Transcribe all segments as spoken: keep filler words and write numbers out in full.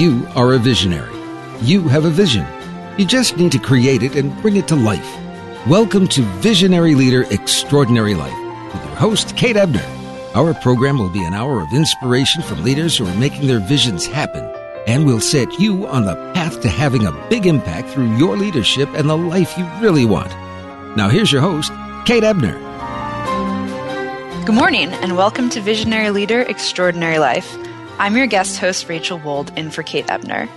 You are a visionary. You have a vision. You just need to create it and bring it to life. Welcome to Visionary Leader Extraordinary Life with your host, Kate Ebner. Our program will be an hour of inspiration from leaders who are making their visions happen, and will set you on the path to having a big impact through your leadership and the life you really want. Now here's your host, Kate Ebner. Good morning, and welcome to Visionary Leader Extraordinary Life. I'm your guest host, Rachel Wold, in for Kate Ebner.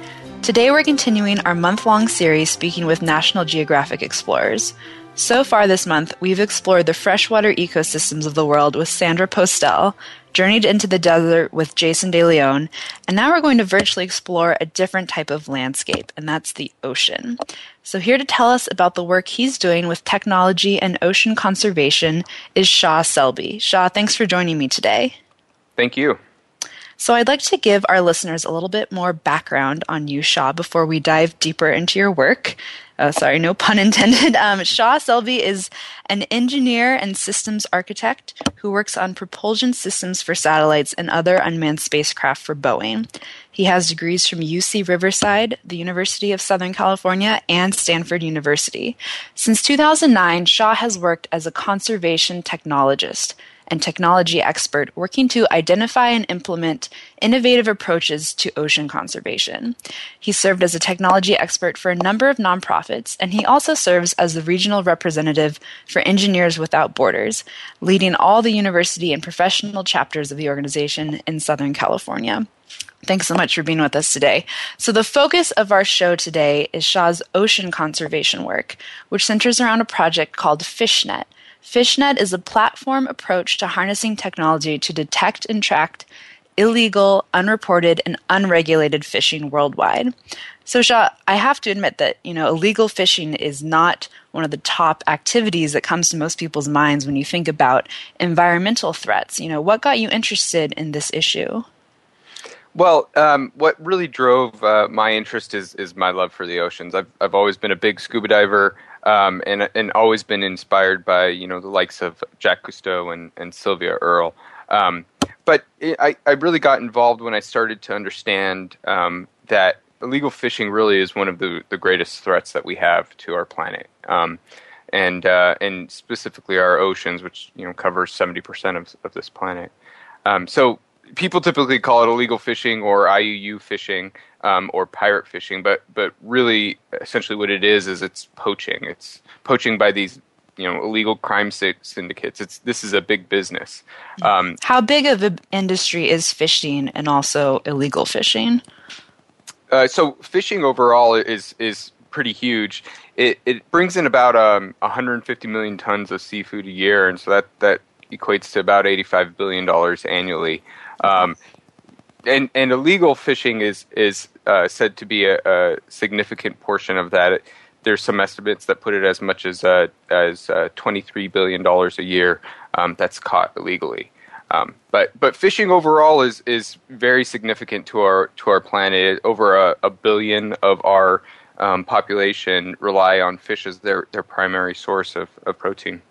Today we're continuing our month-long series speaking with National Geographic explorers. So far this month, we've explored the freshwater ecosystems of the world with Sandra Postel, journeyed into the desert with Jason DeLeon, and now we're going to virtually explore a different type of landscape, and that's the ocean. So here to tell us about the work he's doing with technology and ocean conservation is Shah Selbe. Shah, thanks for joining me today. Thank you. So I'd like to give our listeners a little bit more background on you, Shah, before we dive deeper into your work. Oh, sorry, no pun intended. Um, Shah Selbe is an engineer and systems architect who works on propulsion systems for satellites and other unmanned spacecraft for Boeing. He has degrees from U C Riverside, the University of Southern California, and Stanford University. Since two thousand nine, Shah has worked as a conservation technologist and technology expert working to identify and implement innovative approaches to ocean conservation. He served as a technology expert for a number of nonprofits, and he also serves as the regional representative for Engineers Without Borders, leading all the university and professional chapters of the organization in Southern California. Thanks so much for being with us today. So the focus of our show today is Shah's ocean conservation work, which centers around a project called FishNET. FishNET is a platform approach to harnessing technology to detect and track illegal, unreported, and unregulated fishing worldwide. So, Shah, I have to admit that, you know, illegal fishing is not one of the top activities that comes to most people's minds when you think about environmental threats. You know, what got you interested in this issue? Well, um, what really drove uh, my interest is is my love for the oceans. I've I've always been a big scuba diver, um, and and always been inspired by you know the likes of Jacques Cousteau and, and Sylvia Earle. Um, but it, I I really got involved when I started to understand um, that illegal fishing really is one of the, the greatest threats that we have to our planet, um, and uh, and specifically our oceans, which you know covers seventy percent of of this planet. Um, so. People typically call it illegal fishing or I U U fishing um, or pirate fishing, but but really, essentially, what it is is it's poaching. It's poaching by these you know illegal crime syndicates. It's this is a big business. Um, How big of an industry is fishing and also illegal fishing? Uh, so fishing overall is is pretty huge. It it brings in about um, one hundred fifty million tons of seafood a year, and so that that equates to about eighty-five billion dollars annually. Um, and, and illegal fishing is is uh, said to be a, a significant portion of that. There's some estimates that put it as much as uh, as uh, twenty-three billion dollars a year um, that's caught illegally. Um, but but fishing overall is is very significant to our to our planet. Over a, a billion of our um, population rely on fish as their their primary source of, of protein.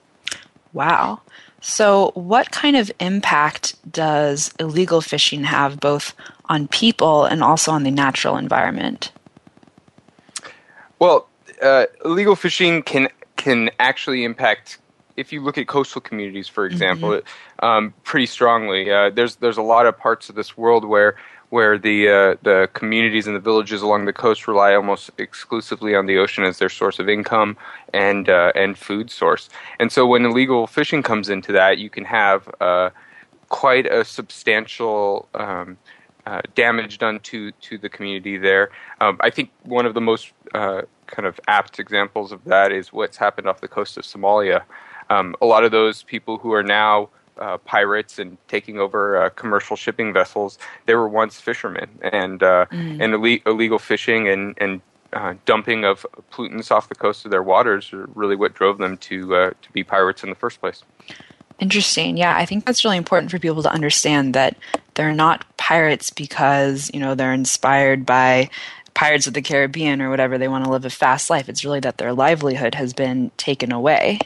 Wow. So what kind of impact does illegal fishing have both on people and also on the natural environment? Well, uh, illegal fishing can can actually impact, if you look at coastal communities, for example, mm-hmm. um, pretty strongly. Uh, there's there's a lot of parts of this world where where the uh, the communities and the villages along the coast rely almost exclusively on the ocean as their source of income and uh, and food source. And so when illegal fishing comes into that, you can have uh, quite a substantial um, uh, damage done to to the community there. Um, I think one of the most uh, kind of apt examples of that is what's happened off the coast of Somalia. Um, a lot of those people who are now Uh, pirates and taking over uh, commercial shipping vessels, they were once fishermen, and uh, mm. and ille- illegal fishing and and uh, dumping of pollutants off the coast of their waters are really what drove them to uh, to be pirates in the first place. Interesting. Yeah, I think that's really important for people to understand that they're not pirates because, you know, they're inspired by Pirates of the Caribbean or whatever. They want to live a fast life. It's really that their livelihood has been taken away.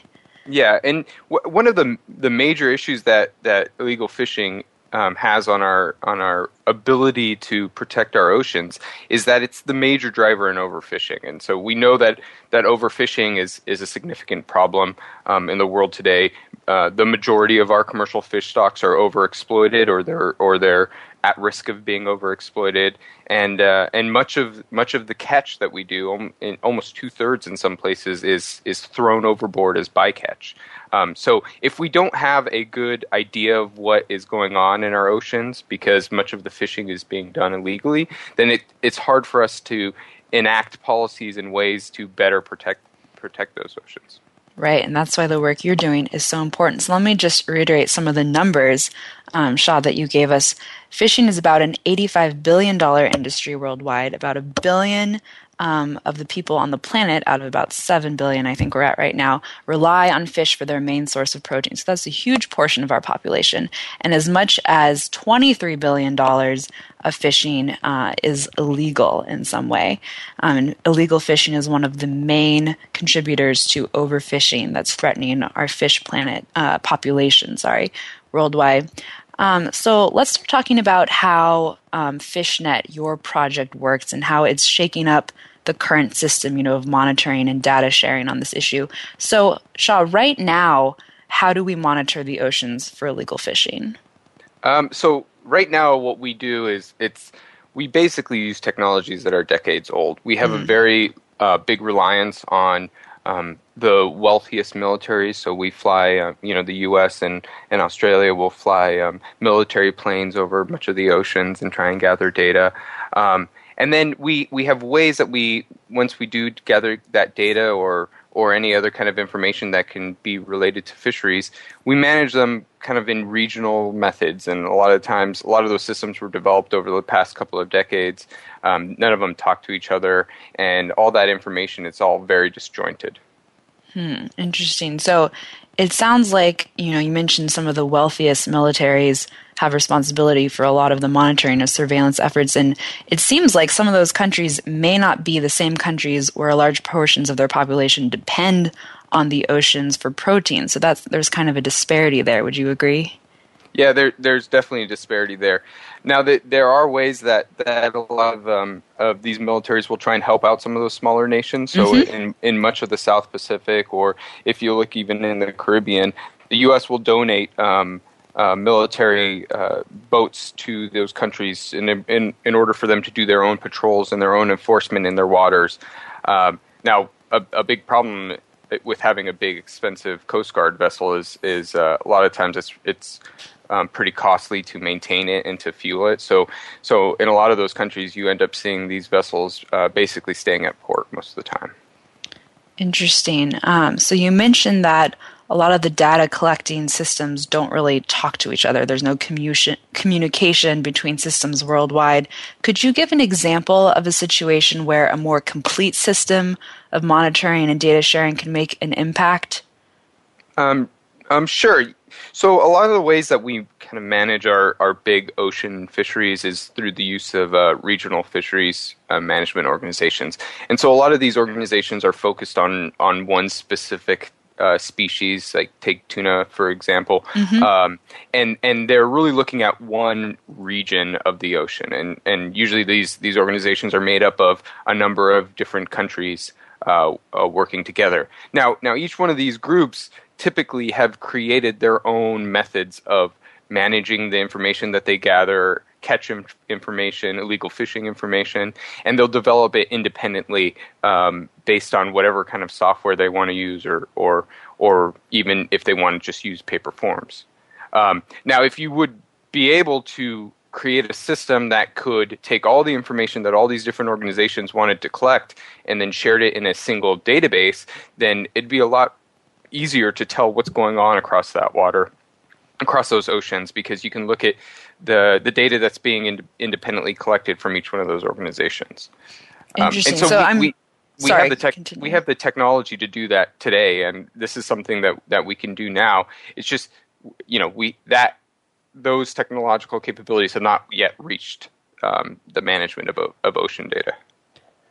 Yeah, and w- one of the the major issues that, that illegal fishing um, has on our on our ability to protect our oceans is that it's the major driver in overfishing, and so we know that, that overfishing is is a significant problem um, in the world today. Uh, the majority of our commercial fish stocks are overexploited, or they're or they're at risk of being overexploited, and uh, and much of much of the catch that we do, um, in almost two thirds in some places, is is thrown overboard as bycatch. Um, so if we don't have a good idea of what is going on in our oceans, because much of the fishing is being done illegally, then it it's hard for us to enact policies and ways to better protect protect those oceans. Right, and that's why the work you're doing is so important. So let me just reiterate some of the numbers, um, Shah, that you gave us. Fishing is about an eighty-five billion dollars industry worldwide. About a billion um, of the people on the planet, out of about seven billion I think we're at right now, rely on fish for their main source of protein. So that's a huge portion of our population. And as much as twenty-three billion dollars of fishing uh, is illegal in some way. Um, illegal fishing is one of the main contributors to overfishing that's threatening our fish planet uh, population, sorry, worldwide. Um, so let's start talking about how um, FishNET, your project, works and how it's shaking up the current system, you know, of monitoring and data sharing on this issue. So, Shah, right now, how do we monitor the oceans for illegal fishing? Um, so right now, what we do is it's we basically use technologies that are decades old. We have mm. a very uh, big reliance on Um, the wealthiest military, so we fly, uh, you know, the U S and, and Australia will fly um, military planes over much of the oceans and try and gather data. Um, and then we, we have ways that we, once we do gather that data or or any other kind of information that can be related to fisheries, we manage them kind of in regional methods. And a lot of times, a lot of those systems were developed over the past couple of decades. Um, none of them talk to each other. And all that information, it's all very disjointed. Hmm, interesting. So it sounds like, you know, you mentioned some of the wealthiest militaries have responsibility for a lot of the monitoring of surveillance efforts. And it seems like some of those countries may not be the same countries where large portions of their population depend on the oceans for protein. So that's there's kind of a disparity there. Would you agree? Yeah, there, there's definitely a disparity there. Now, the, there are ways that, that a lot of um, of these militaries will try and help out some of those smaller nations. So mm-hmm. in, in much of the South Pacific, or if you look even in the Caribbean, the U S will donate um, uh, military uh, boats to those countries in, in in order for them to do their own patrols and their own enforcement in their waters. Um, now, a, a big problem with having a big, expensive Coast Guard vessel is is uh, a lot of times it's it's Um, pretty costly to maintain it and to fuel it. So so in a lot of those countries, you end up seeing these vessels uh, basically staying at port most of the time. Interesting. Um, so you mentioned that a lot of the data collecting systems don't really talk to each other. There's no commu- communication between systems worldwide. Could you give an example of a situation where a more complete system of monitoring and data sharing can make an impact? Um, um, sure. So a lot of the ways that we kind of manage our, our big ocean fisheries is through the use of uh, regional fisheries uh, management organizations. And so a lot of these organizations are focused on, on one specific uh, species, like take tuna, for example. Mm-hmm. Um, and, and they're really looking at one region of the ocean. And, and usually these, these organizations are made up of a number of different countries uh, uh, working together. Now, now, each one of these groups typically have created their own methods of managing the information that they gather, catch inf- information, illegal fishing information, and they'll develop it independently um, based on whatever kind of software they want to use, or or or even if they want to just use paper forms. Um, now, if you would be able to create a system that could take all the information that all these different organizations wanted to collect and then shared it in a single database, then it'd be a lot easier to tell what's going on across that water, across those oceans, because you can look at the the data that's being ind- independently collected from each one of those organizations. Interesting. Um, and so, so we, I'm we, we sorry, have the tech, we have the technology to do that today, and this is something that, that we can do now. It's just, you know, we that those technological capabilities have not yet reached um, the management of of ocean data.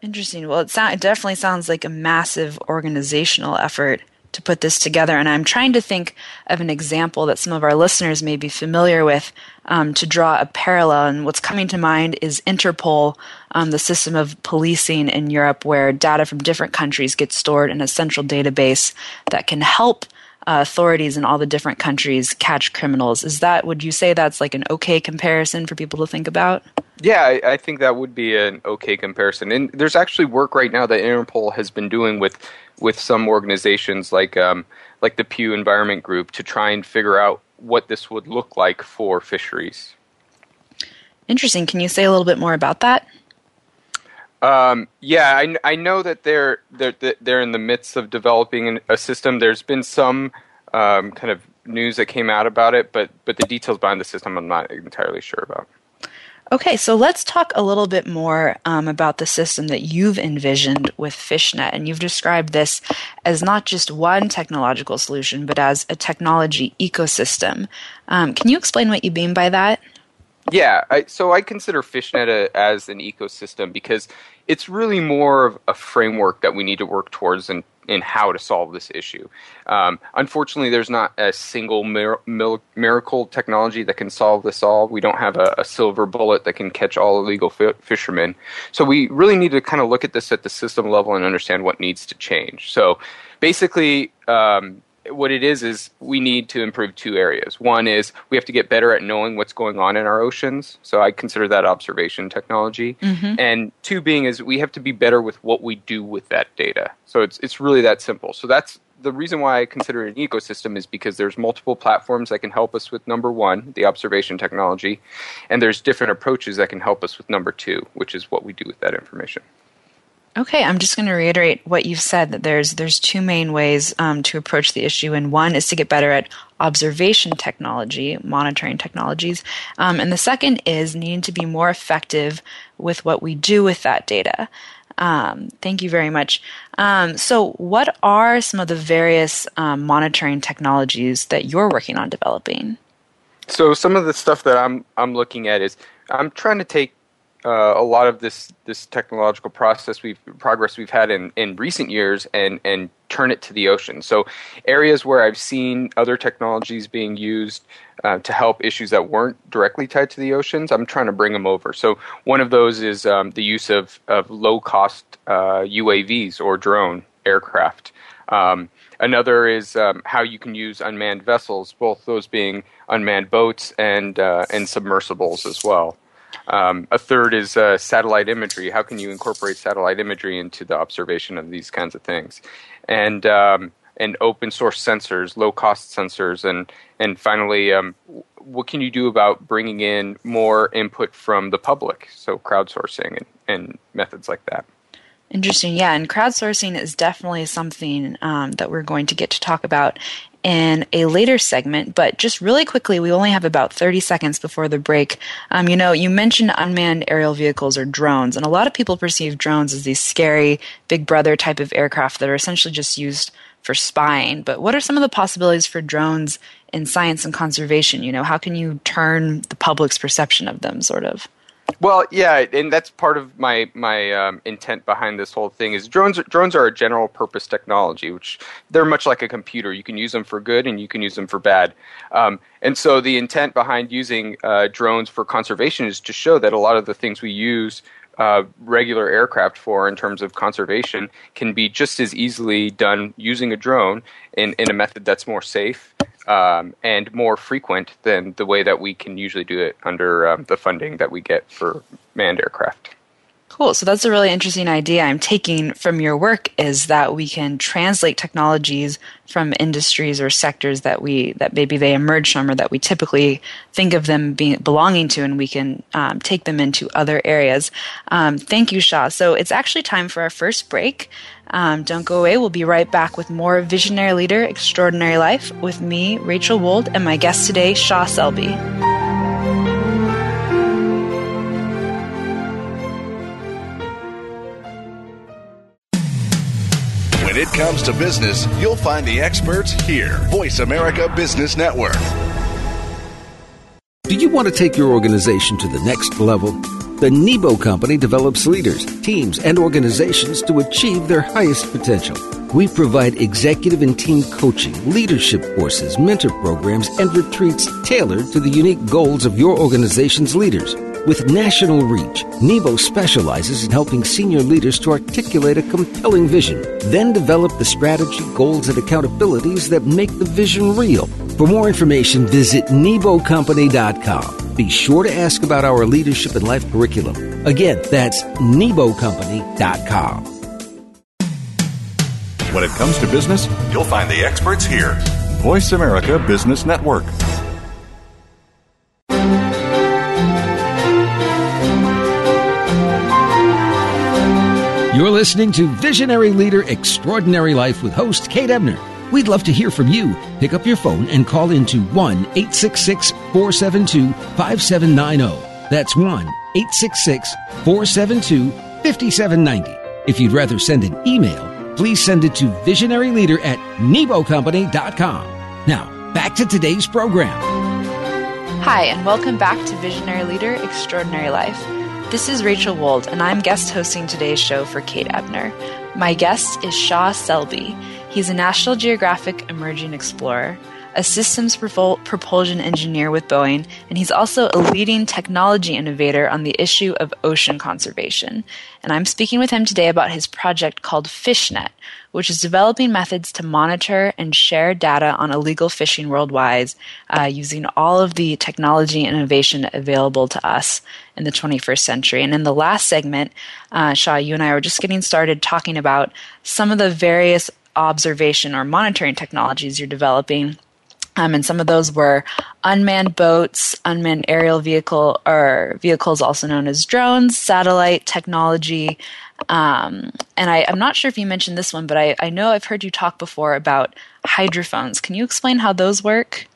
Interesting. Well, it sound, it definitely sounds like a massive organizational effort to put this together, and I'm trying to think of an example that some of our listeners may be familiar with um, to draw a parallel, and what's coming to mind is Interpol, um, the system of policing in Europe where data from different countries gets stored in a central database that can help uh, authorities in all the different countries catch criminals. Is that, would you say that's like an okay comparison for people to think about? Yeah, I, I think that would be an okay comparison. And there's actually work right now that Interpol has been doing with with some organizations like um, like the Pew Environment Group to try and figure out what this would look like for fisheries. Interesting. Can you say a little bit more about that? Um, yeah, I, I know that they're they're they're in the midst of developing a system. There's been some um, kind of news that came out about it, but but the details behind the system I'm not entirely sure about. Okay, so let's talk a little bit more um, about the system that you've envisioned with FishNET. And you've described this as not just one technological solution, but as a technology ecosystem. Um, can you explain what you mean by that? Yeah, I, so I consider FishNET a, as an ecosystem because it's really more of a framework that we need to work towards in, in how to solve this issue. Um, unfortunately, there's not a single mir- mil- miracle technology that can solve this all. We don't have a, a silver bullet that can catch all illegal fi- fishermen. So we really need to kind of look at this at the system level and understand what needs to change. So basically, um, what it is is we need to improve two areas. One is we have to get better at knowing what's going on in our oceans. So I consider that observation technology. Mm-hmm. And two being is we have to be better with what we do with that data. So it's it's really that simple. So that's the reason why I consider it an ecosystem is because there's multiple platforms that can help us with number one, the observation technology, and there's different approaches that can help us with number two, which is what we do with that information. Okay, I'm just going to reiterate what you've said, that there's there's two main ways um, to approach the issue, and one is to get better at observation technology, monitoring technologies, um, and the second is needing to be more effective with what we do with that data. Um, thank you very much. Um, so what are some of the various um, monitoring technologies that you're working on developing? So some of the stuff that I'm I'm looking at is I'm trying to take Uh, a lot of this, this technological process we've progress we've had in, in recent years and, and turn it to the ocean. So areas where I've seen other technologies being used uh, to help issues that weren't directly tied to the oceans, I'm trying to bring them over. So one of those is um, the use of, of low-cost uh, U A Vs or drone aircraft. Um, another is um, how you can use unmanned vessels, both those being unmanned boats and uh, and submersibles as well. Um, a third is uh, satellite imagery. How can you incorporate satellite imagery into the observation of these kinds of things? And um, and open source sensors, low cost sensors, and and finally, um, what can you do about bringing in more input from the public? So crowdsourcing and, and methods like that. Interesting, yeah. And crowdsourcing is definitely something um, that we're going to get to talk about in a later segment, but just really quickly, we only have about thirty seconds before the break. Um, you know, you mentioned unmanned aerial vehicles or drones, and a lot of people perceive drones as these scary big brother type of aircraft that are essentially just used for spying. But what are some of the possibilities for drones in science and conservation? You know, how can you turn the public's perception of them, sort of? Well, yeah, and that's part of my my um, intent behind this whole thing is drones. Drones are a general purpose technology, which they're much like a computer. You can use them for good, and you can use them for bad. Um, and so the intent behind using uh, drones for conservation is to show that a lot of the things we use uh, regular aircraft for in terms of conservation can be just as easily done using a drone in, in a method that's more safe. Um, and more frequent than the way that we can usually do it under um, the funding that we get for manned aircraft. Cool. So that's a really interesting idea I'm taking from your work, is that we can translate technologies from industries or sectors that we that maybe they emerge from or that we typically think of them being belonging to, and we can um, take them into other areas. Um, thank you, Shah. So it's actually time for our first break. Um, don't go away. We'll be right back with more Visionary Leader, Extraordinary Life with me, Rachel Wold, and my guest today, Shah Selbe. When it comes to business, you'll find the experts here. Voice America Business Network. Do you want to take your organization to the next level? The Nebo Company develops leaders, teams, and organizations to achieve their highest potential. We provide executive and team coaching, leadership courses, mentor programs, and retreats tailored to the unique goals of your organization's leaders. With national reach, Nebo specializes in helping senior leaders to articulate a compelling vision, then develop the strategy, goals, and accountabilities that make the vision real. For more information, visit nebo company dot com. Be sure to ask about our leadership and life curriculum. Again, that's nebo company dot com. When it comes to business, you'll find the experts here. Voice America Business Network. You're listening to Visionary Leader, Extraordinary Life with host Kate Ebner. We'd love to hear from you. Pick up your phone and call into one eight six six, four seven two, five seven nine zero. That's one eight six six, four seven two, five seven nine zero. If you'd rather send an email, please send it to visionaryleader at nebo company dot com. Now, back to today's program. Hi, and welcome back to Visionary Leader, Extraordinary Life. This is Rachel Wold, and I'm guest hosting today's show for Kate Ebner. My guest is Shah Selbe. He's a National Geographic emerging explorer, a systems propul- propulsion engineer with Boeing, and he's also a leading technology innovator on the issue of ocean conservation. And I'm speaking with him today about his project called FishNET, which is developing methods to monitor and share data on illegal fishing worldwide uh, using all of the technology innovation available to us in the twenty-first century. And in the last segment, uh, Shah, you and I were just getting started talking about some of the various observation or monitoring technologies you're developing. Um, and some of those were unmanned boats, unmanned aerial vehicle or vehicles, also known as drones, satellite technology. Um, and I, I'm not sure if you mentioned this one, but I, I know I've heard you talk before about hydrophones. Can you explain how those work?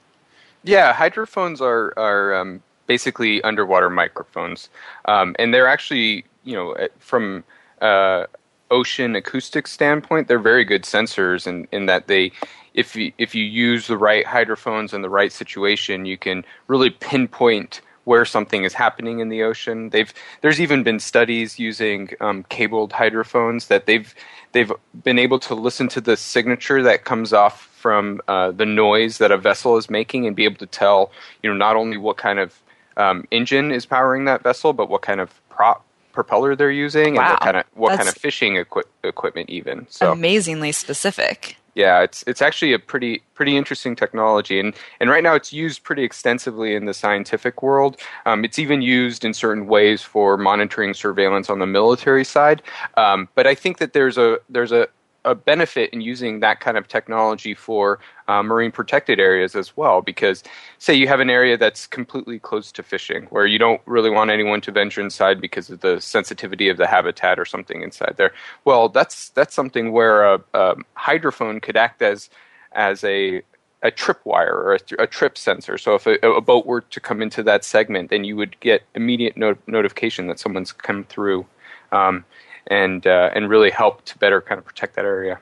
Yeah, hydrophones are, are um, basically underwater microphones. Um, and they're actually, you know, from uh, ocean acoustic standpoint, they're very good sensors in, in that they... If you, if you use the right hydrophones in the right situation, you can really pinpoint where something is happening in the ocean. They've there's even been studies using um, cabled hydrophones that they've they've been able to listen to the signature that comes off from uh, the noise that a vessel is making, and be able to tell, you know, not only what kind of um, engine is powering that vessel, but what kind of prop. propeller they're using. Wow. And what kind of what That's kind of fishing equi- equipment even. So amazingly specific. Yeah, it's it's actually a pretty pretty interesting technology, and and right now it's used pretty extensively in the scientific world. Um, it's even used in certain ways for monitoring surveillance on the military side. Um, but I think that there's a there's a, a benefit in using that kind of technology for uh, marine protected areas as well, because say you have an area that's completely closed to fishing, where you don't really want anyone to venture inside because of the sensitivity of the habitat or something inside there. Well, that's that's something where a, a hydrophone could act as as a a tripwire or a, a trip sensor. So if a, a boat were to come into that segment, then you would get immediate no- notification that someone's come through, um, and uh, and really help to better kind of protect that area.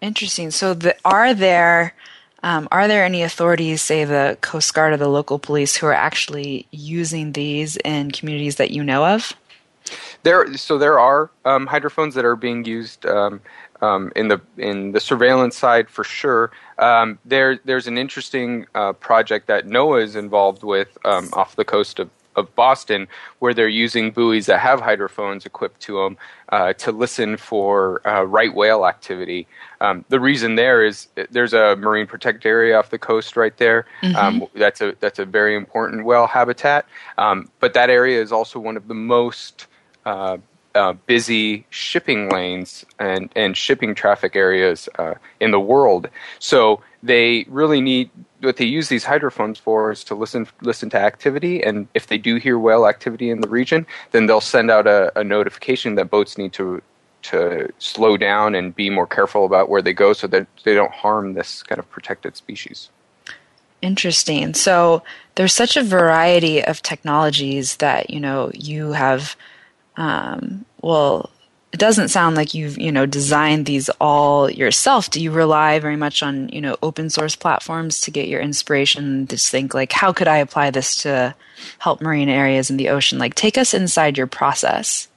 Interesting. So the, are there... Um, are there any authorities, say the Coast Guard or the local police, who are actually using these in communities that you know of? There, so there are um, hydrophones that are being used um, um, in the in the surveillance side for sure. Um, there, there's an interesting uh, project that NOAA is involved with um, off the coast of. of Boston, where they're using buoys that have hydrophones equipped to them uh, to listen for uh, right whale activity. Um, the reason there is there's a marine protected area off the coast right there. Mm-hmm. Um, that's a that's a very important whale habitat. Um, but that area is also one of the most uh, uh, busy shipping lanes and, and shipping traffic areas uh, in the world. So they really need, what they use these hydrophones for is to listen listen to activity, and if they do hear whale activity in the region, then they'll send out a, a notification that boats need to to slow down and be more careful about where they go so that they don't harm this kind of protected species. Interesting. So there's such a variety of technologies that, you know, you have, um, well, it doesn't sound like you've, you know, designed these all yourself. Do you rely very much on, you know, open source platforms to get your inspiration? Just think like, how could I apply this to help marine areas in the ocean? Like, take us inside your process.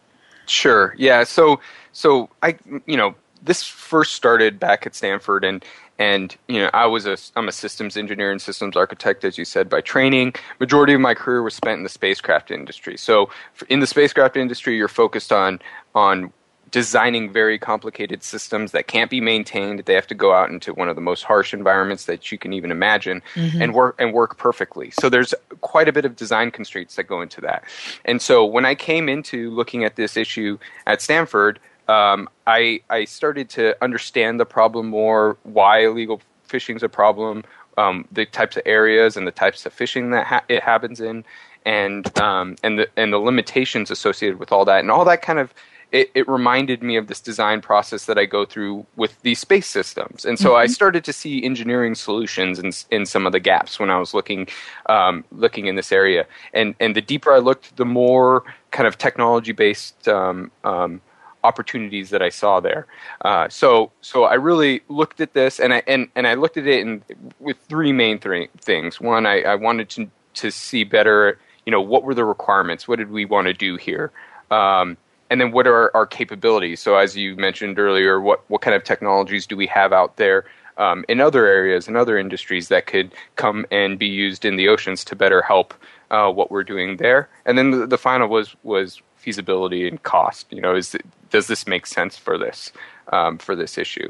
Sure. Yeah. So, so I, you know, this first started back at Stanford, and And, you know, I was a, I'm a systems engineer and systems architect, as you said, by training. Majority of my career was spent in the spacecraft industry. So in the spacecraft industry, you're focused on, on designing very complicated systems that can't be maintained. They have to go out into one of the most harsh environments that you can even imagine, mm-hmm. and work, and work perfectly. So there's quite a bit of design constraints that go into that. And so when I came into looking at this issue at Stanford, Um, I, I started to understand the problem more, why illegal fishing is a problem, um, the types of areas and the types of fishing that ha- it happens in, and um, and the and the limitations associated with all that, and all that kind of it, it reminded me of this design process that I go through with these space systems, and so mm-hmm. I started to see engineering solutions in in some of the gaps when I was looking um, looking in this area, and and the deeper I looked, the more kind of technology based Um, um, opportunities that I saw there. Uh, so, so I really looked at this, and I and, and I looked at it in with three main th- things. One, I, I wanted to to see better, you know, what were the requirements? What did we want to do here? Um, and then what are our, our capabilities? So, as you mentioned earlier, what what kind of technologies do we have out there um, in other areas and in other industries that could come and be used in the oceans to better help uh, what we're doing there? And then the, the final was was feasibility and cost. You know, is it, does this make sense for this um, for this issue?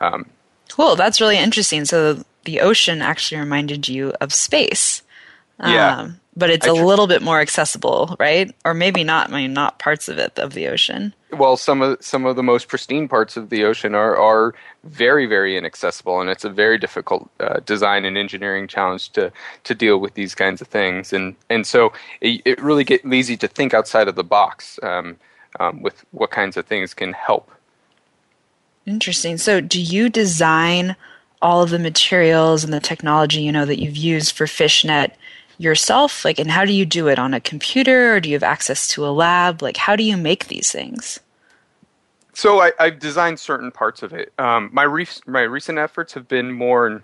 Um, cool, that's really interesting. So the ocean actually reminded you of space, um, yeah. But it's I a tr- little bit more accessible, right? Or maybe not. I mean, not parts of it of the ocean. Well, some of some of the most pristine parts of the ocean are are very very inaccessible, and it's a very difficult uh, design and engineering challenge to to deal with these kinds of things. And and so it, it really get, leads you to think outside of the box. Um, Um, with what kinds of things can help. Interesting. So do you design all of the materials and the technology, you know, that you've used for FishNET yourself? Like, and how do you do it on a computer, or do you have access to a lab? Like, how do you make these things? So I, I've designed certain parts of it. Um, my, re- my recent efforts have been more in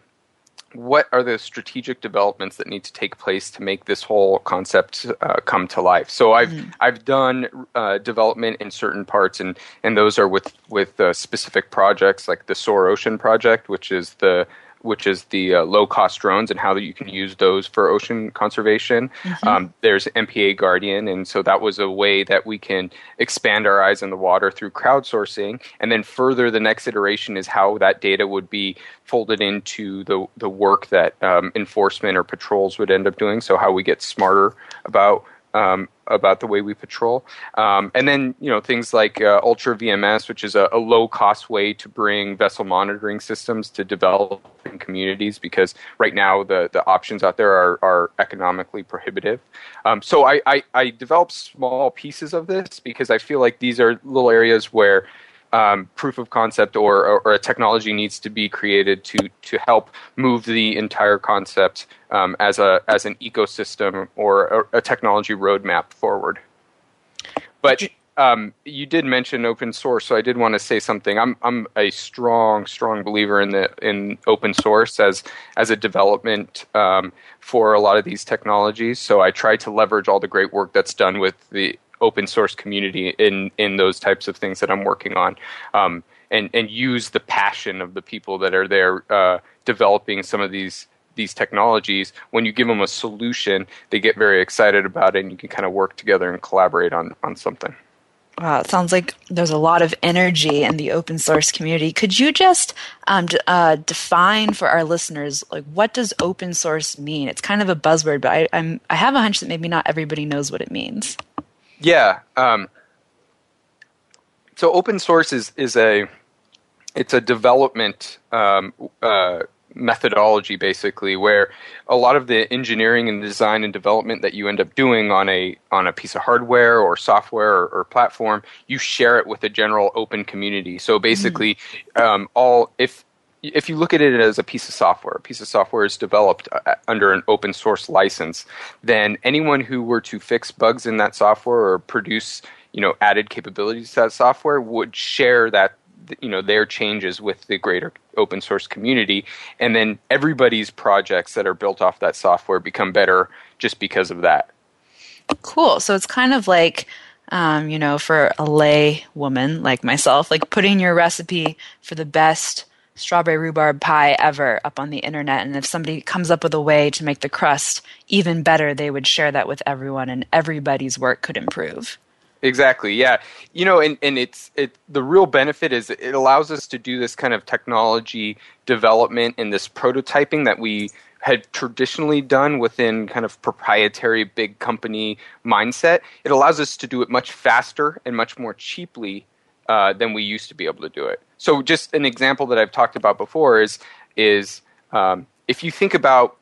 what are the strategic developments that need to take place to make this whole concept uh, come to life? So I've mm-hmm. I've done uh, development in certain parts, and, and those are with with uh, specific projects like the SOAR Ocean project, which is the which is the uh, low cost drones and how you can use those for ocean conservation. Mm-hmm. Um, there's M P A Guardian, and so that was a way that we can expand our eyes in the water through crowdsourcing, and then further the next iteration is how that data would be folded into the the work that um, enforcement or patrols would end up doing. So how we get smarter about um, about the way we patrol, um, and then you know things like uh, Ultra V M S, which is a, a low cost way to bring vessel monitoring systems to develop communities, because right now the, the options out there are, are economically prohibitive. Um, so I, I, I developed small pieces of this because I feel like these are little areas where um, proof of concept or, or, or a technology needs to be created to to help move the entire concept um, as a as an ecosystem or a, a technology roadmap forward. But Um, you did mention open source, so I did want to say something. I'm I'm a strong strong believer in the in open source as as a development um, for a lot of these technologies. So I try to leverage all the great work that's done with the open source community in in those types of things that I'm working on, um, and and use the passion of the people that are there uh, developing some of these. These technologies. When you give them a solution, they get very excited about it, and you can kind of work together and collaborate on, on something. Wow, it sounds like there's a lot of energy in the open source community. Could you just um, d- uh, define for our listeners, like, what does open source mean? It's kind of a buzzword, but I, I'm I have a hunch that maybe not everybody knows what it means. Yeah, um, so open source is is a it's a development um, uh, methodology basically, where a lot of the engineering and design and development that you end up doing on a on a piece of hardware or software or, or platform, you share it with a general open community. So basically, mm-hmm. um, all if if you look at it as a piece of software, a piece of software is developed uh, under an open source license, then anyone who were to fix bugs in that software or produce, you know, added capabilities to that software would share that, you know, their changes with the greater open source community, and then everybody's projects that are built off that software become better just because of that. Cool. So it's kind of like, um, you know, for a lay woman like myself, like putting your recipe for the best strawberry rhubarb pie ever up on the internet, and if somebody comes up with a way to make the crust even better, they would share that with everyone, and everybody's work could improve. Exactly. Yeah. You know, and, and it's it the real benefit is it allows us to do this kind of technology development and this prototyping that we had traditionally done within kind of proprietary big company mindset. It allows us to do it much faster and much more cheaply uh, than we used to be able to do it. So just an example that I've talked about before is is um, if you think about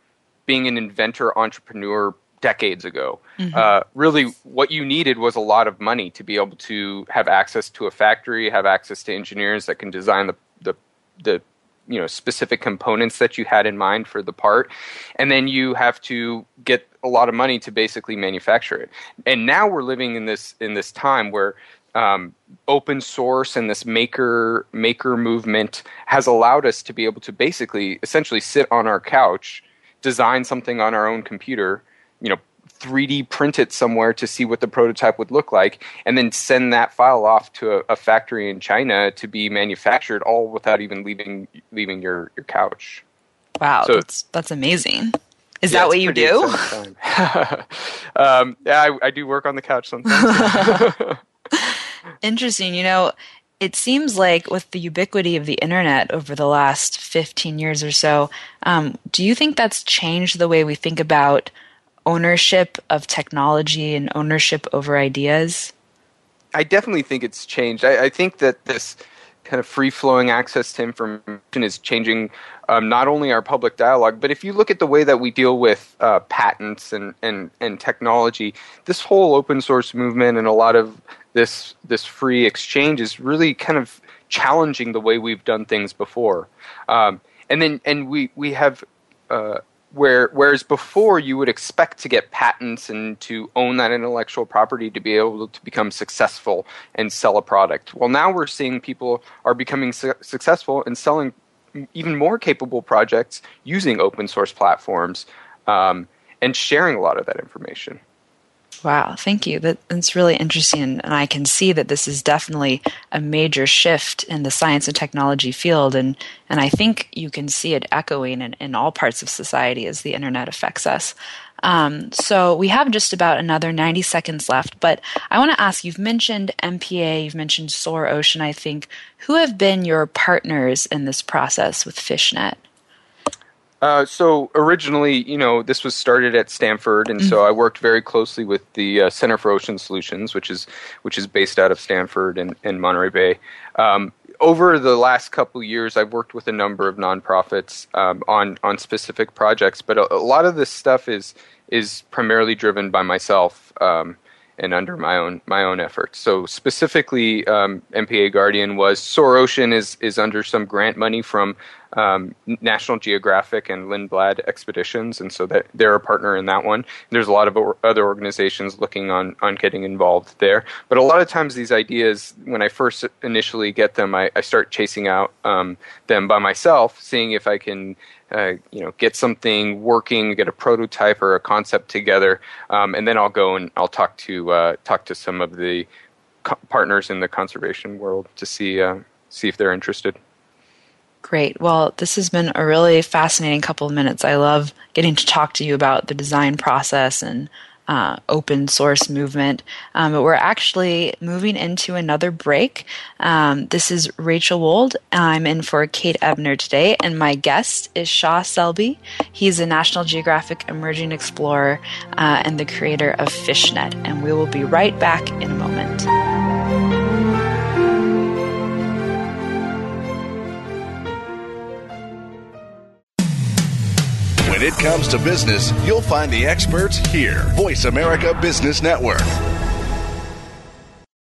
being an inventor, entrepreneur, decades ago. Mm-hmm. Uh, really, what you needed was a lot of money to be able to have access to a factory, have access to engineers that can design the, the the you know specific components that you had in mind for the part. And then you have to get a lot of money to basically manufacture it. And now we're living in this in this time where Um, open source and this maker maker movement has allowed us to be able to basically essentially sit on our couch, design something on our own computer, you know, three D print it somewhere to see what the prototype would look like, and then send that file off to a, a factory in China to be manufactured, all without even leaving leaving your, your couch. Wow, so, that's that's amazing. Is yeah, that what you do? um, yeah, I, I do work on the couch sometimes. Interesting. You know, it seems like with the ubiquity of the internet over the last fifteen years or so, um, do you think that's changed the way we think about ownership of technology and ownership over ideas? I definitely think it's changed. I, I think that this kind of free-flowing access to information is changing um, not only our public dialogue, but if you look at the way that we deal with uh, patents and, and, and technology, this whole open source movement and a lot of this this free exchange is really kind of challenging the way we've done things before. Um, and then and we, we have... Uh, Where, whereas before you would expect to get patents and to own that intellectual property to be able to become successful and sell a product. Well, now we're seeing people are becoming su- successful and selling even more capable projects using open source platforms um, and sharing a lot of that information. Wow, thank you. That, that's really interesting, and I can see that this is definitely a major shift in the science and technology field, and, and I think you can see it echoing in, in all parts of society as the internet affects us. Um, so we have just about another ninety seconds left, but I want to ask, you've mentioned M P A, you've mentioned SOAR Ocean, I think. Who have been your partners in this process with FishNET? Uh, so originally, you know, this was started at Stanford, and mm-hmm. so I worked very closely with the uh, Center for Ocean Solutions, which is which is based out of Stanford and, and Monterey Bay. Um, over the last couple of years, I've worked with a number of nonprofits um, on on specific projects, but a, a lot of this stuff is is primarily driven by myself um, and under my own my own efforts. So specifically, um, M P A Guardian was SOAR Ocean is is under some grant money from Um, National Geographic and Lindblad Expeditions, and so that they're a partner in that one. And there's a lot of or- other organizations looking on on getting involved there. But a lot of times these ideas, when I first initially get them, I, I start chasing out um, them by myself, seeing if I can uh, you know get something working, get a prototype or a concept together, um, and then I'll go and I'll talk to uh, talk to some of the co- partners in the conservation world to see uh, see if they're interested. Great. Well, this has been a really fascinating couple of minutes. I love getting to talk to you about the design process and uh, open source movement. Um, but we're actually moving into another break. Um, this is Rachel Wold. I'm in for Kate Ebner today, and my guest is Shah Selbe. He's a National Geographic emerging explorer uh, and the creator of FishNET. And we will be right back in a moment. it comes to business, you'll find the experts here. Voice America Business Network.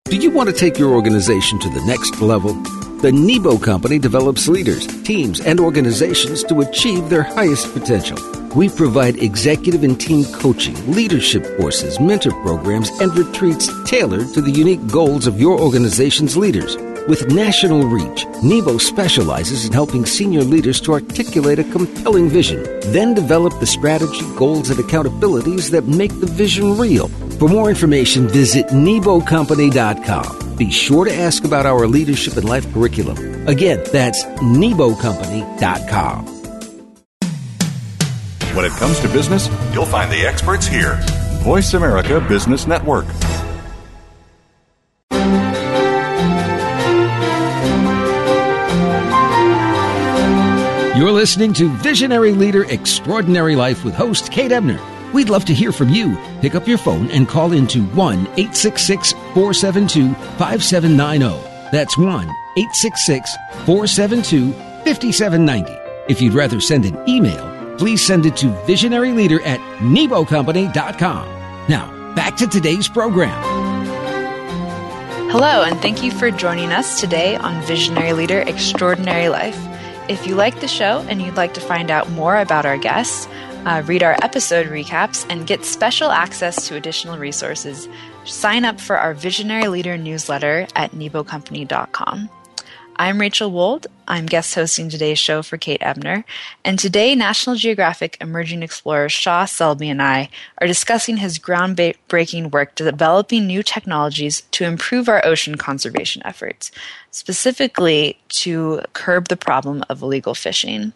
Do you want to take your organization to the next level? The Nebo Company develops leaders, teams, and organizations to achieve their highest potential. We provide executive and team coaching, leadership courses, mentor programs, and retreats tailored to the unique goals of your organization's leaders. With national reach, Nebo specializes in helping senior leaders to articulate a compelling vision, then develop the strategy, goals, and accountabilities that make the vision real. For more information, visit nebo company dot com. Be sure to ask about our leadership and life curriculum. Again, that's nebo company dot com. When it comes to business, you'll find the experts here. Voice America Business Network. You're listening to Visionary Leader Extraordinary Life with host Kate Ebner. We'd love to hear from you. Pick up your phone and call into one eight six six, four seven two, five seven nine zero. That's one eight six six, four seven two, five seven nine zero. If you'd rather send an email, please send it to visionaryleader at nebo company dot com. Now, back to today's program. Hello, and thank you for joining us today on Visionary Leader Extraordinary Life. If you like the show and you'd like to find out more about our guests, Uh, read our episode recaps, and get special access to additional resources, sign up for our Visionary Leader newsletter at nebo company dot com. I'm Rachel Wold. I'm guest hosting today's show for Kate Ebner. And today, National Geographic emerging explorer Shah Selbe and I are discussing his groundbreaking work developing new technologies to improve our ocean conservation efforts, specifically to curb the problem of illegal fishing.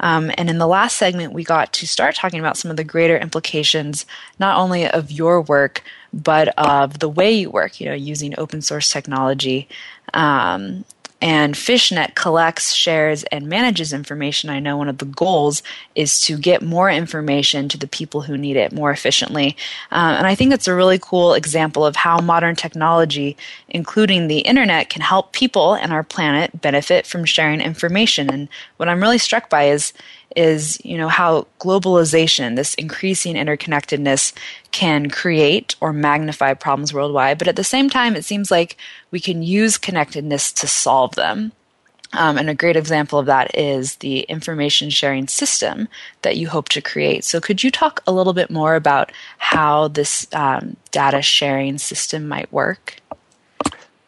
Um, and in the last segment, we got to start talking about some of the greater implications, not only of your work, but of the way you work, you know, using open source technology. Um, and FishNET collects, shares, and manages information. I know one of the goals is to get more information to the people who need it more efficiently. Uh, and I think that's a really cool example of how modern technology, including the internet, can help people and our planet benefit from sharing information. And what I'm really struck by is is, you know, how globalization, this increasing interconnectedness, can create or magnify problems worldwide. But at the same time, it seems like we can use connectedness to solve them. Um, and a great example of that is the information sharing system that you hope to create. So could you talk a little bit more about how this um, data sharing system might work?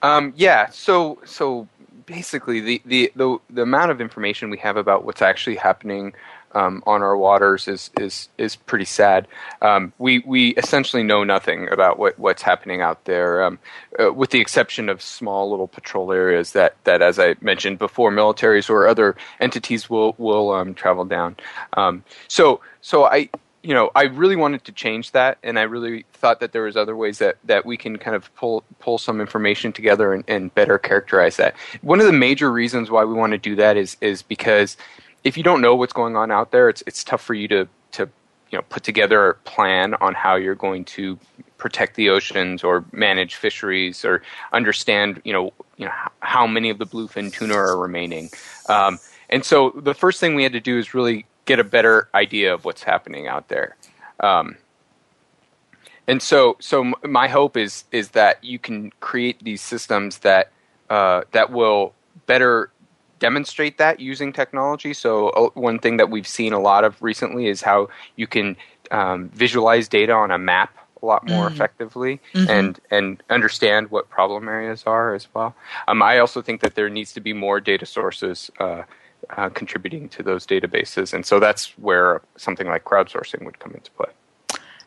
Um, yeah. So, so, Basically, the, the, the, the amount of information we have about what's actually happening um, on our waters is is, is pretty sad. Um, we we essentially know nothing about what, what's happening out there, um, uh, with the exception of small little patrol areas that, that, as I mentioned before, militaries or other entities will will um, travel down. Um, so so I you know I really wanted to change that, and I really thought that there was other ways that, that we can kind of pull pull some information together and, and better characterize that. One of the major reasons why we want to do that is is because if you don't know what's going on out there, it's it's tough for you to to you know put together a plan on how you're going to protect the oceans or manage fisheries or understand you know you know how many of the bluefin tuna are remaining. Um, and so the first thing we had to do is really get a better idea of what's happening out there. Um, And so, so my hope is is that you can create these systems that uh, that will better demonstrate that using technology. So one thing that we've seen a lot of recently is how you can um, visualize data on a map a lot more mm. effectively mm-hmm. and and understand what problem areas are as well. Um, I also think that there needs to be more data sources uh, uh, contributing to those databases, and so that's where something like crowdsourcing would come into play.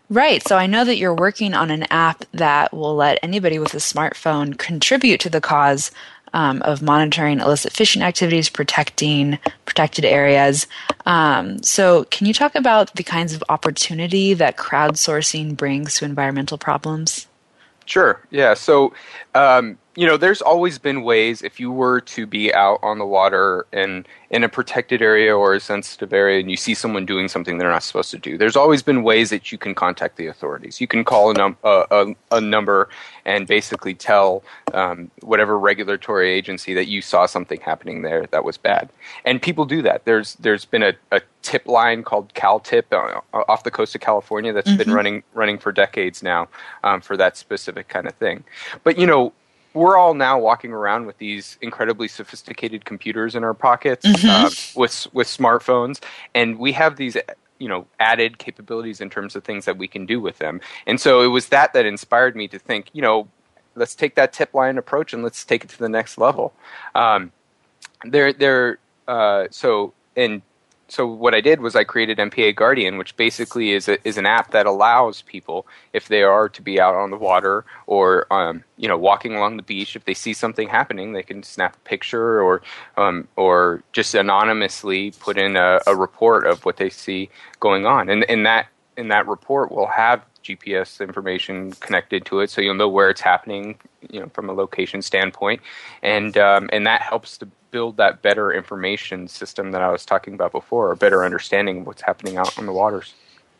Right. So I know that you're working on an app that will let anybody with a smartphone contribute to the cause um, of monitoring illicit fishing activities, protecting protected areas. Um, so can you talk about the kinds of opportunity that crowdsourcing brings to environmental problems? Sure. Yeah. So um, you know, there's always been ways, if you were to be out on the water and in a protected area or a sensitive area and you see someone doing something they're not supposed to do, there's always been ways that you can contact the authorities. You can call a, num- a, a, a number and basically tell um, whatever regulatory agency that you saw something happening there that was bad. And people do that. There's There's been a, a tip line called CalTip uh, off the coast of California that's mm-hmm. been running, running for decades now um, for that specific kind of thing. But, you know, we're all now walking around with these incredibly sophisticated computers in our pockets, mm-hmm. uh, with with smartphones, and we have these, you know, added capabilities in terms of things that we can do with them. And so it was that that inspired me to think, you know, let's take that tip line approach and let's take it to the next level. Um, there, there. Uh, so and so, what I did was I created M P A Guardian, which basically is a, is an app that allows people, if they are to be out on the water or um, you know, walking along the beach, if they see something happening, they can snap a picture or um, or just anonymously put in a, a report of what they see going on, and and that in that report will have G P S information connected to it, so you'll know where it's happening, you know, from a location standpoint, and um, and that helps to build that better information system that I was talking about before, a better understanding of what's happening out on the waters.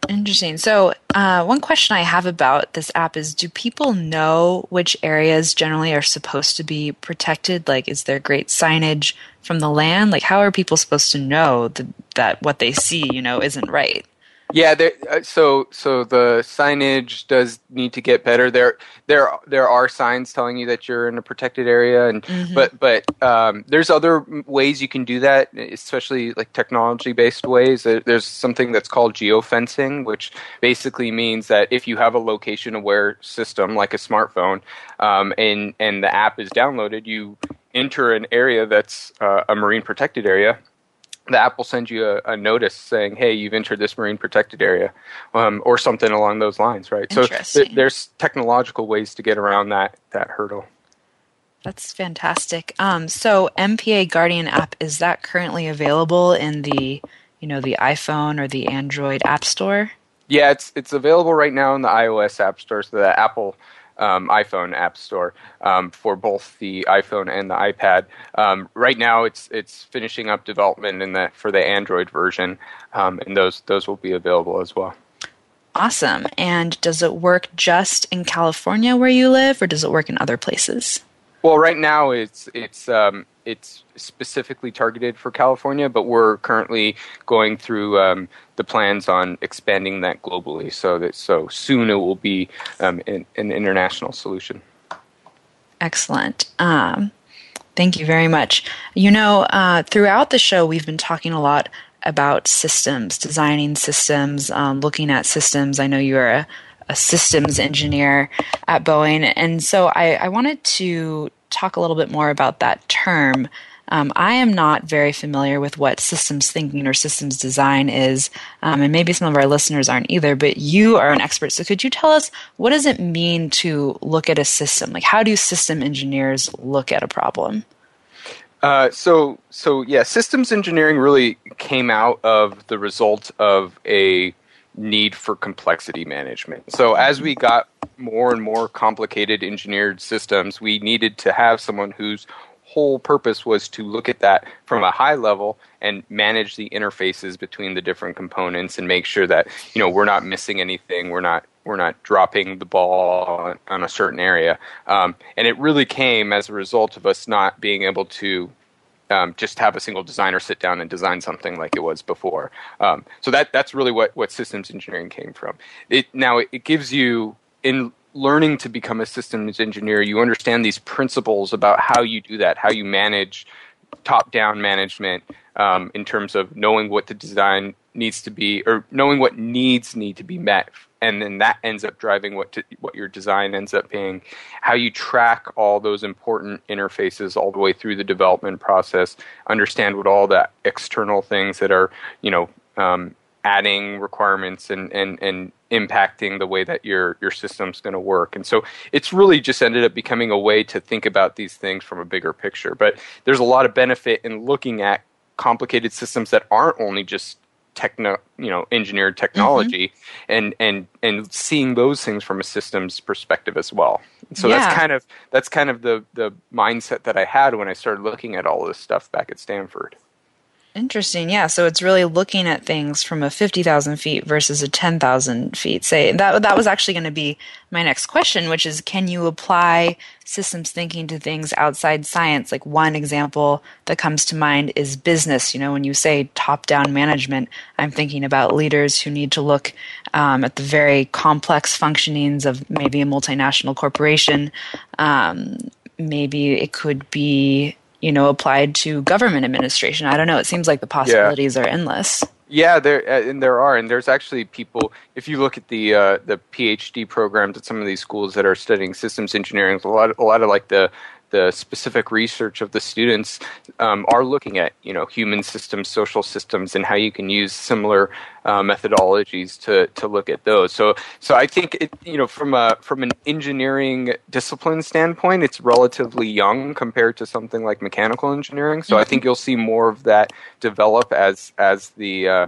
Interesting. So uh, one question I have about this app is, do people know which areas generally are supposed to be protected? Like, is there great signage from the land? Like, how are people supposed to know th- that what they see, you know, isn't right? Yeah, there, uh, so so the signage does need to get better. There there there are signs telling you that you're in a protected area, and mm-hmm. but but um, there's other ways you can do that, especially like technology based ways. There's something that's called geofencing, which basically means that if you have a location aware system like a smartphone, um, and and the app is downloaded, you enter an area that's uh, a marine protected area. The app will send you a, a notice saying, hey, you've entered this marine protected area, um, or something along those lines, right? So th- there's technological ways to get around that that hurdle. That's fantastic. Um, so M P A Guardian app, is that currently available in the, you know, the iPhone or the Android App Store? Yeah, it's it's available right now in the iOS App Store, so the Apple Um, iPhone App Store um, for both the iPhone and the iPad. Um, right now, it's it's finishing up development in the, for the Android version, um, and those those will be available as well. Awesome. And does it work just in California where you live, or does it work in other places? Well, right now it's it's um, it's specifically targeted for California, but we're currently going through um, the plans on expanding that globally. So that so soon it will be um, an, an international solution. Excellent. Um, thank you very much. You know, uh, throughout the show, we've been talking a lot about systems, designing systems, um, looking at systems. I know you are a a systems engineer at Boeing. And so I, I wanted to talk a little bit more about that term. Um, I am not very familiar with what systems thinking or systems design is, um, and maybe some of our listeners aren't either, but you are an expert. So could you tell us, what does it mean to look at a system? Like, how do system engineers look at a problem? Uh, so, so yeah, systems engineering really came out of the result of a need for complexity management. So as we got more and more complicated engineered systems, we needed to have someone whose whole purpose was to look at that from a high level and manage the interfaces between the different components and make sure that, you know, we're not missing anything, we're not we're not dropping the ball on a certain area. Um, and it really came as a result of us not being able to Um, just have a single designer sit down and design something like it was before. Um, so that that's really what, what systems engineering came from. It, now, it, it gives you, in learning to become a systems engineer, you understand these principles about how you do that, how you manage top-down management um, in terms of knowing what the design needs to be, or knowing what needs need to be met. And then that ends up driving what to, what your design ends up being, how you track all those important interfaces all the way through the development process, understand what all the external things that are, you know, um, adding requirements and, and, and impacting the way that your, your system's going to work. And so it's really just ended up becoming a way to think about these things from a bigger picture. But there's a lot of benefit in looking at complicated systems that aren't only just techno, you know, engineered technology, mm-hmm. and and and seeing those things from a systems perspective as well. So yeah. that's kind of that's kind of the the mindset that I had when I started looking at all this stuff back at Stanford. Interesting, yeah. So it's really looking at things from a fifty thousand feet versus a ten thousand feet. Say that that was actually going to be my next question, which is, can you apply systems thinking to things outside science? Like one example that comes to mind is business. You know, when you say top-down management, I'm thinking about leaders who need to look um, at the very complex functionings of maybe a multinational corporation. Um, maybe it could be, you know, applied to government administration. I don't know. It seems like the possibilities yeah. are endless. Yeah, there uh, and there are, and there's actually people. If you look at the uh, the PhD programs at some of these schools that are studying systems engineering, a lot, a lot of like the the specific research of the students um, are looking at, you know, human systems, social systems, and how you can use similar uh, methodologies to to look at those. So, so I think it, you know, from a from an engineering discipline standpoint, it's relatively young compared to something like mechanical engineering. So, mm-hmm. I think you'll see more of that develop as as the uh,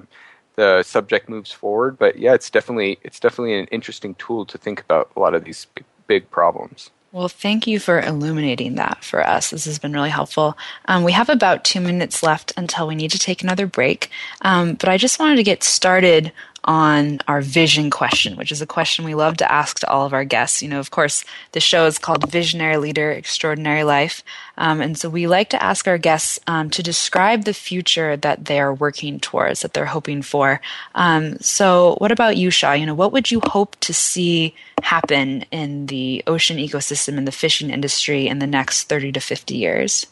the subject moves forward. But yeah, it's definitely it's definitely an interesting tool to think about a lot of these big, big problems. Well, thank you for illuminating that for us. This has been really helpful. Um, we have about two minutes left until we need to take another break. Um, but I just wanted to get started on our vision question, which is a question we love to ask to all of our guests. You know, of course, the show is called Visionary Leader, Extraordinary Life. Um, and so we like to ask our guests um, to describe the future that they're working towards, that they're hoping for. Um, so what about you, Shah? You know, what would you hope to see happen in the ocean ecosystem and the fishing industry in the next thirty to fifty years?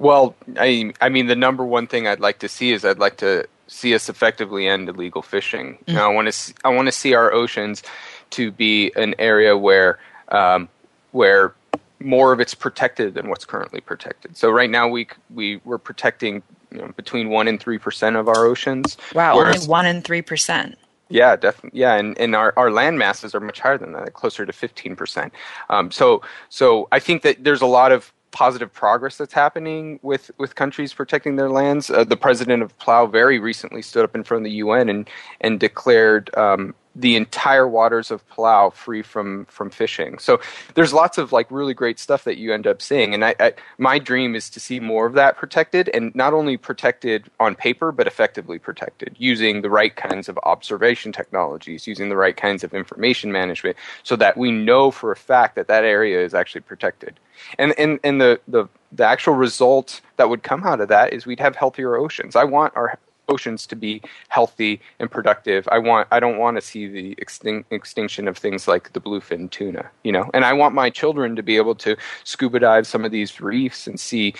Well, I, I mean, the number one thing I'd like to see is I'd like to see us effectively end illegal fishing. Mm-hmm. Now, I want to I want to see our oceans to be an area where um, where more of it's protected than what's currently protected. So right now we we we're protecting, you know, between one and three percent of our oceans. Wow, only one and three percent. Yeah, definitely. Yeah, and, and our, our land masses are much higher than that, closer to fifteen percent. Um, so so I think that there's a lot of positive progress that's happening with, with countries protecting their lands. Uh, the president of Palau very recently stood up in front of the U N and, and declared um, the entire waters of Palau free from, from fishing. So there's lots of like really great stuff that you end up seeing. And I, I, my dream is to see more of that protected, and not only protected on paper, but effectively protected using the right kinds of observation technologies, using the right kinds of information management, so that we know for a fact that that area is actually protected. And and, and the, the, the actual result that would come out of that is we'd have healthier oceans. I want our oceans to be healthy and productive. I want. I don't want to see the extin- extinction of things like the bluefin tuna, you know. And I want my children to be able to scuba dive some of these reefs and see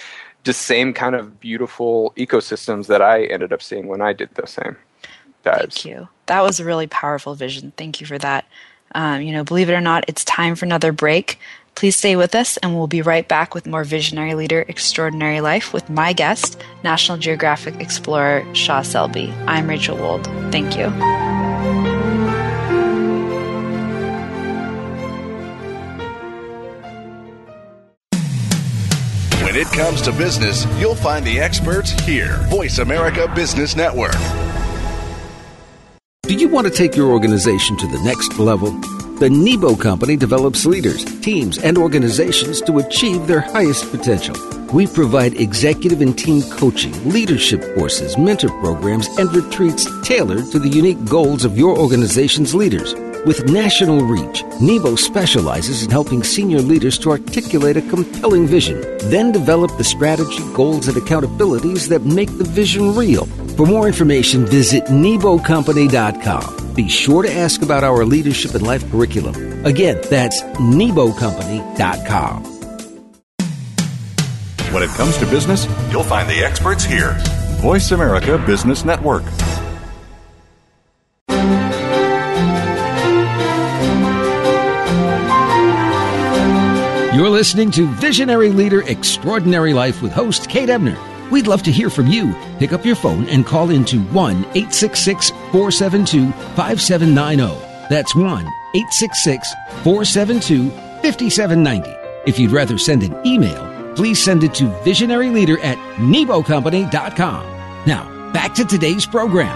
the same kind of beautiful ecosystems that I ended up seeing when I did the same dives. Thank you. That was a really powerful vision. Thank you for that. Um, you know, believe it or not, it's time for another break. Please stay with us, and we'll be right back with more Visionary Leader, Extraordinary Life with my guest, National Geographic explorer Shah Selbe. I'm Rachel Wold. Thank you. When it comes to business, you'll find the experts here. Voice America Business Network. Do you want to take your organization to the next level? The Nebo Company develops leaders, teams, and organizations to achieve their highest potential. We provide executive and team coaching, leadership courses, mentor programs, and retreats tailored to the unique goals of your organization's leaders. With national reach, Nebo specializes in helping senior leaders to articulate a compelling vision, then develop the strategy, goals, and accountabilities that make the vision real. For more information, visit nebo company dot com. Be sure to ask about our Leadership and Life curriculum. Again, that's nebo company dot com. When it comes to business, you'll find the experts here. Voice America Business Network. You're listening to Visionary Leader, Extraordinary Life with host Kate Ebner. We'd love to hear from you. Pick up your phone and call into one eight six six, four seven two, five seven nine zero. That's one eight six six, four seven two, five seven nine zero. If you'd rather send an email, please send it to visionary leader at nebo company dot com. Now, back to today's program.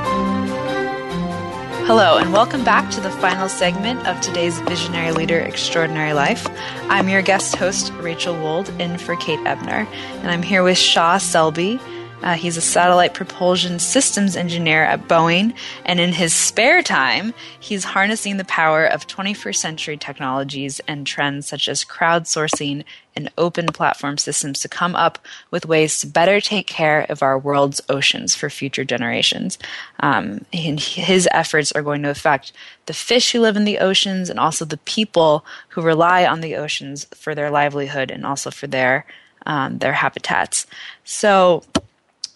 Hello, and welcome back to the final segment of today's Visionary Leader Extraordinary Life. I'm your guest host, Rachel Wold, in for Kate Ebner, and I'm here with Shah Selbe. Uh, he's a satellite propulsion systems engineer at Boeing, and in his spare time, he's harnessing the power of twenty-first century technologies and trends such as crowdsourcing and open platform systems to come up with ways to better take care of our world's oceans for future generations. Um, and his efforts are going to affect the fish who live in the oceans and also the people who rely on the oceans for their livelihood and also for their, um, their habitats. So...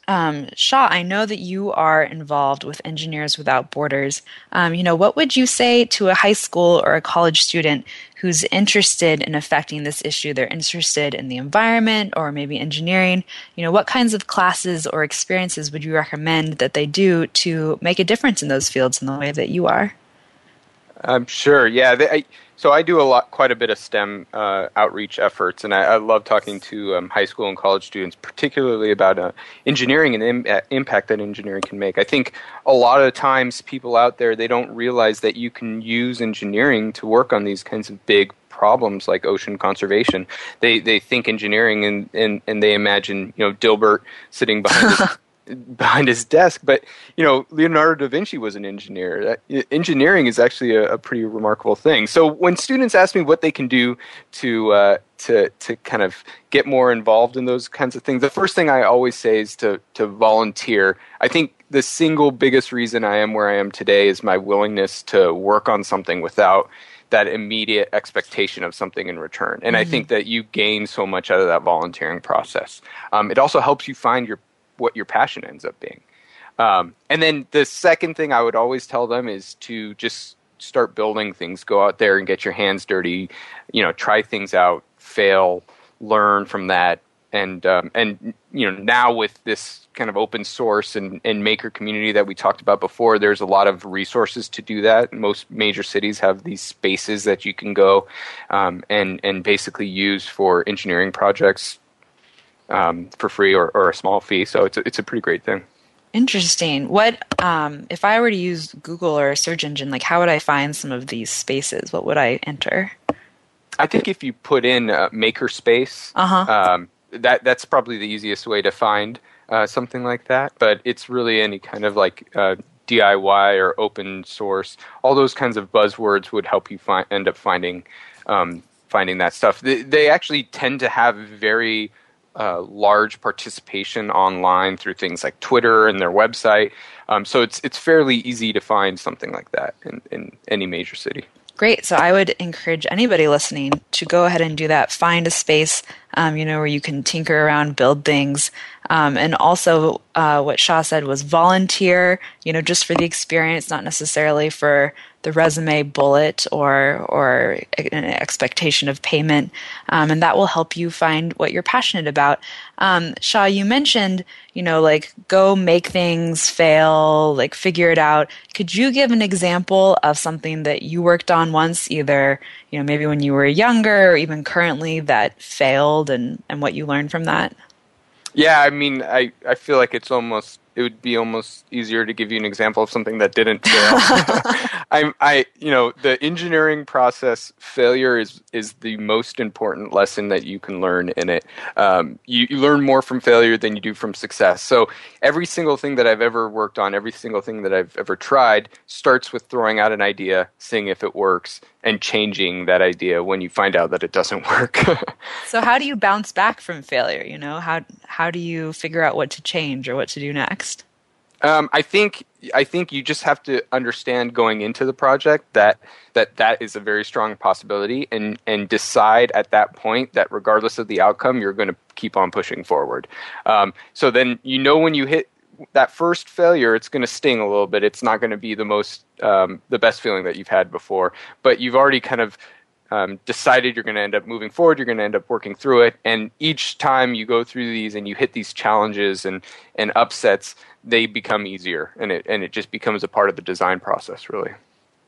Um, Shah, I know that you are involved with Engineers Without Borders. Um, you know, what would you say to a high school or a college student who's interested in affecting this issue? They're interested in the environment or maybe engineering. You know, what kinds of classes or experiences would you recommend that they do to make a difference in those fields in the way that you are? I'm sure. Yeah. They, I, so I do a lot, quite a bit of STEM uh, outreach efforts, and I, I love talking to um, high school and college students, particularly about uh, engineering and im- uh, impact that engineering can make. I think a lot of times people out there, they don't realize that you can use engineering to work on these kinds of big problems like ocean conservation. They they think engineering and, and, and they imagine, you know, Dilbert sitting behind his behind his desk, but you know, Leonardo da Vinci was an engineer. Engineering is actually a, a pretty remarkable thing. So when students ask me what they can do to uh, to to kind of get more involved in those kinds of things, the first thing I always say is to to volunteer. I think the single biggest reason I am where I am today is my willingness to work on something without that immediate expectation of something in return. And mm-hmm. I think that you gain so much out of that volunteering process. Um, it also helps you find your what your passion ends up being. Um, and then the second thing I would always tell them is to just start building things, go out there and get your hands dirty, you know, try things out, fail, learn from that. And, um, and you know, now with this kind of open source and, and maker community that we talked about before, there's a lot of resources to do that. Most major cities have these spaces that you can go um, and, and basically use for engineering projects, Um, for free or, or a small fee. So it's a, it's a pretty great thing. Interesting. What um, if I were to use Google or a search engine, like how would I find some of these spaces? What would I enter? I think if you put in uh, makerspace, uh-huh. um, that that's probably the easiest way to find uh, something like that. But it's really any kind of like uh, D I Y or open source. All those kinds of buzzwords would help you find end up finding um, finding that stuff. They, they actually tend to have very Uh, large participation online through things like Twitter and their website. Um, so it's it's fairly easy to find something like that in, in any major city. Great. So I would encourage anybody listening to go ahead and do that. Find a space, um, you know, where you can tinker around, build things. Um, and also uh, what Shah said was volunteer, you know, just for the experience, not necessarily for the resume bullet or or an expectation of payment, um, and that will help you find what you're passionate about. Um, Shah, you mentioned, you know, like go make things, fail, like figure it out. Could you give an example of something that you worked on once, either, you know, maybe when you were younger or even currently that failed and, and what you learned from that? Yeah, I mean, I, I feel like it's almost it would be almost easier to give you an example of something that didn't fail. I'm, I, you know, the engineering process failure is is the most important lesson that you can learn in it. Um, you, you learn more from failure than you do from success. So every single thing that I've ever worked on, every single thing that I've ever tried starts with throwing out an idea, seeing if it works, and changing that idea when you find out that it doesn't work. So how do you bounce back from failure? You know, how how do you figure out what to change or what to do next? Um, I think I think you just have to understand going into the project that that, that is a very strong possibility, and, and decide at that point that regardless of the outcome, you're going to keep on pushing forward. Um, so then you know when you hit that first failure, it's going to sting a little bit. It's not going to be the most um, the best feeling that you've had before, but you've already kind of Um, decided you're going to end up moving forward, you're going to end up working through it, and each time you go through these and you hit these challenges and, and upsets, they become easier, and it and it just becomes a part of the design process, really.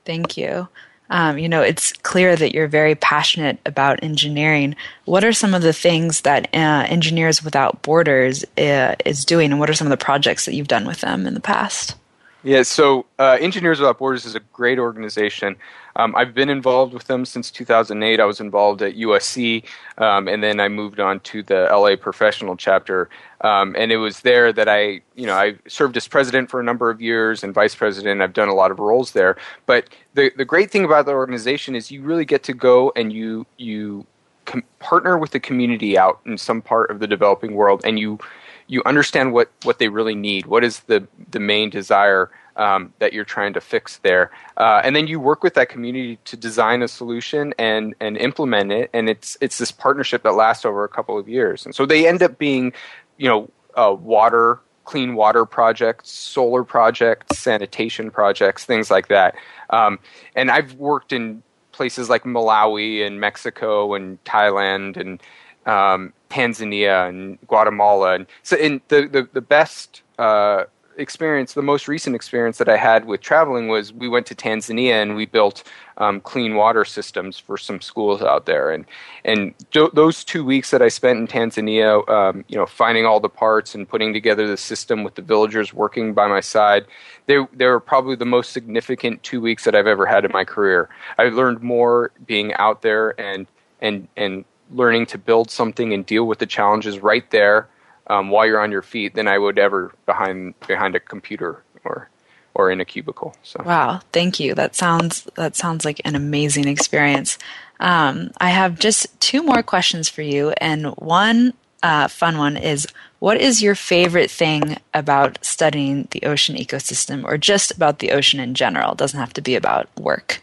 Thank you. Um, you know, it's clear that you're very passionate about engineering. What are some of the things that uh, Engineers Without Borders uh, is doing, and what are some of the projects that you've done with them in the past? Yeah, so uh, Engineers Without Borders is a great organization. Um, I've been involved with them since two thousand eight. I was involved at U S C, um, and then I moved on to the L A professional chapter. Um, and it was there that I, you know, I served as president for a number of years and vice president. I've done a lot of roles there. But the the great thing about the organization is you really get to go and you you com- partner with the community out in some part of the developing world, and you. You understand what, what they really need. What is the, the main desire um, that you're trying to fix there? Uh, and then you work with that community to design a solution and, and implement it. And it's it's this partnership that lasts over a couple of years. And so they end up being, you know, uh, water, clean water projects, solar projects, sanitation projects, things like that. Um, and I've worked in places like Malawi and Mexico and Thailand and Um, Tanzania and Guatemala, and so in the the, the best uh, experience, the most recent experience that I had with traveling was we went to Tanzania and we built um, clean water systems for some schools out there, and and do, those two weeks that I spent in Tanzania, um, you know, finding all the parts and putting together the system with the villagers working by my side, they they were probably the most significant two weeks that I've ever had in my career. I learned more being out there and and and. learning to build something and deal with the challenges right there um, while you're on your feet than I would ever behind behind a computer or or in a cubicle. So. Wow, thank you. That sounds that sounds like an amazing experience. Um, I have just two more questions for you, and one uh, fun one is: what is your favorite thing about studying the ocean ecosystem, or just about the ocean in general? It doesn't have to be about work.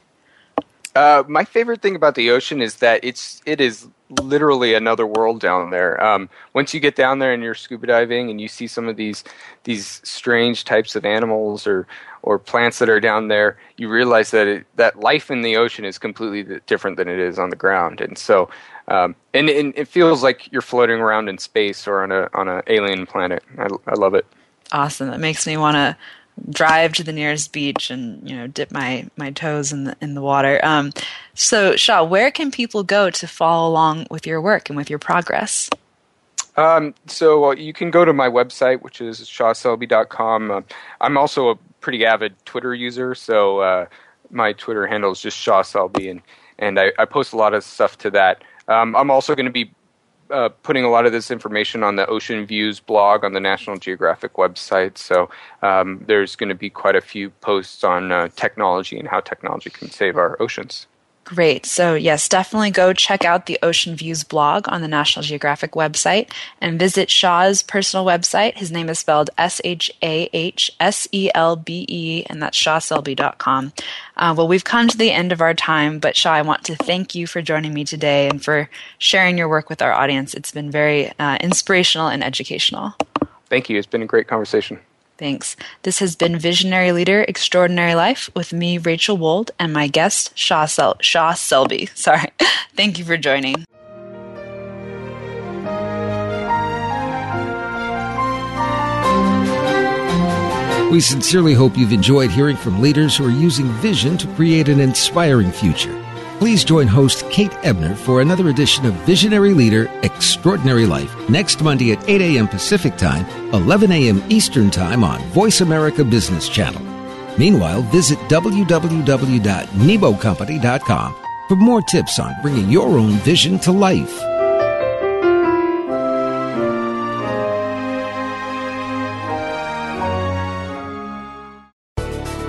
Uh, my favorite thing about the ocean is that it's it is. literally another world down there. Um, once you get down there and you're scuba diving and you see some of these these strange types of animals or or plants that are down there, you realize that it, that life in the ocean is completely different than it is on the ground. And so, um, and, and it feels like you're floating around in space or on a on an alien planet. I, I love it. Awesome. That makes me want to drive to the nearest beach and, you know, dip my, my toes in the in the water. Um, so, Shah, where can people go to follow along with your work and with your progress? Um, so uh, you can go to my website, which is shah selbe dot com. Uh, I'm also a pretty avid Twitter user, so uh, my Twitter handle is just Shah Selbe, and, and I, I post a lot of stuff to that. Um, I'm also going to be Uh, putting a lot of this information on the Ocean Views blog on the National Geographic website. So um, there's going to be quite a few posts on uh, technology and how technology can save our oceans. Great. So yes, definitely go check out the Ocean Views blog on the National Geographic website and visit Shah's personal website. His name is spelled S H A H S E L B E, and that's shah selbe dot com. Uh, well, we've come to the end of our time, but Shah, I want to thank you for joining me today and for sharing your work with our audience. It's been very uh, inspirational and educational. Thank you. It's been a great conversation. Thanks. This has been Visionary Leader, Extraordinary Life with me, Rachel Wold, and my guest, Shah, Sel- Shah Selbe. Sorry. Thank you for joining. We sincerely hope you've enjoyed hearing from leaders who are using vision to create an inspiring future. Please join host Kate Ebner for another edition of Visionary Leader, Extraordinary Life, next Monday at eight a.m. Pacific Time, eleven a.m. Eastern Time on Voice America Business Channel. Meanwhile, visit w w w dot nebo company dot com for more tips on bringing your own vision to life.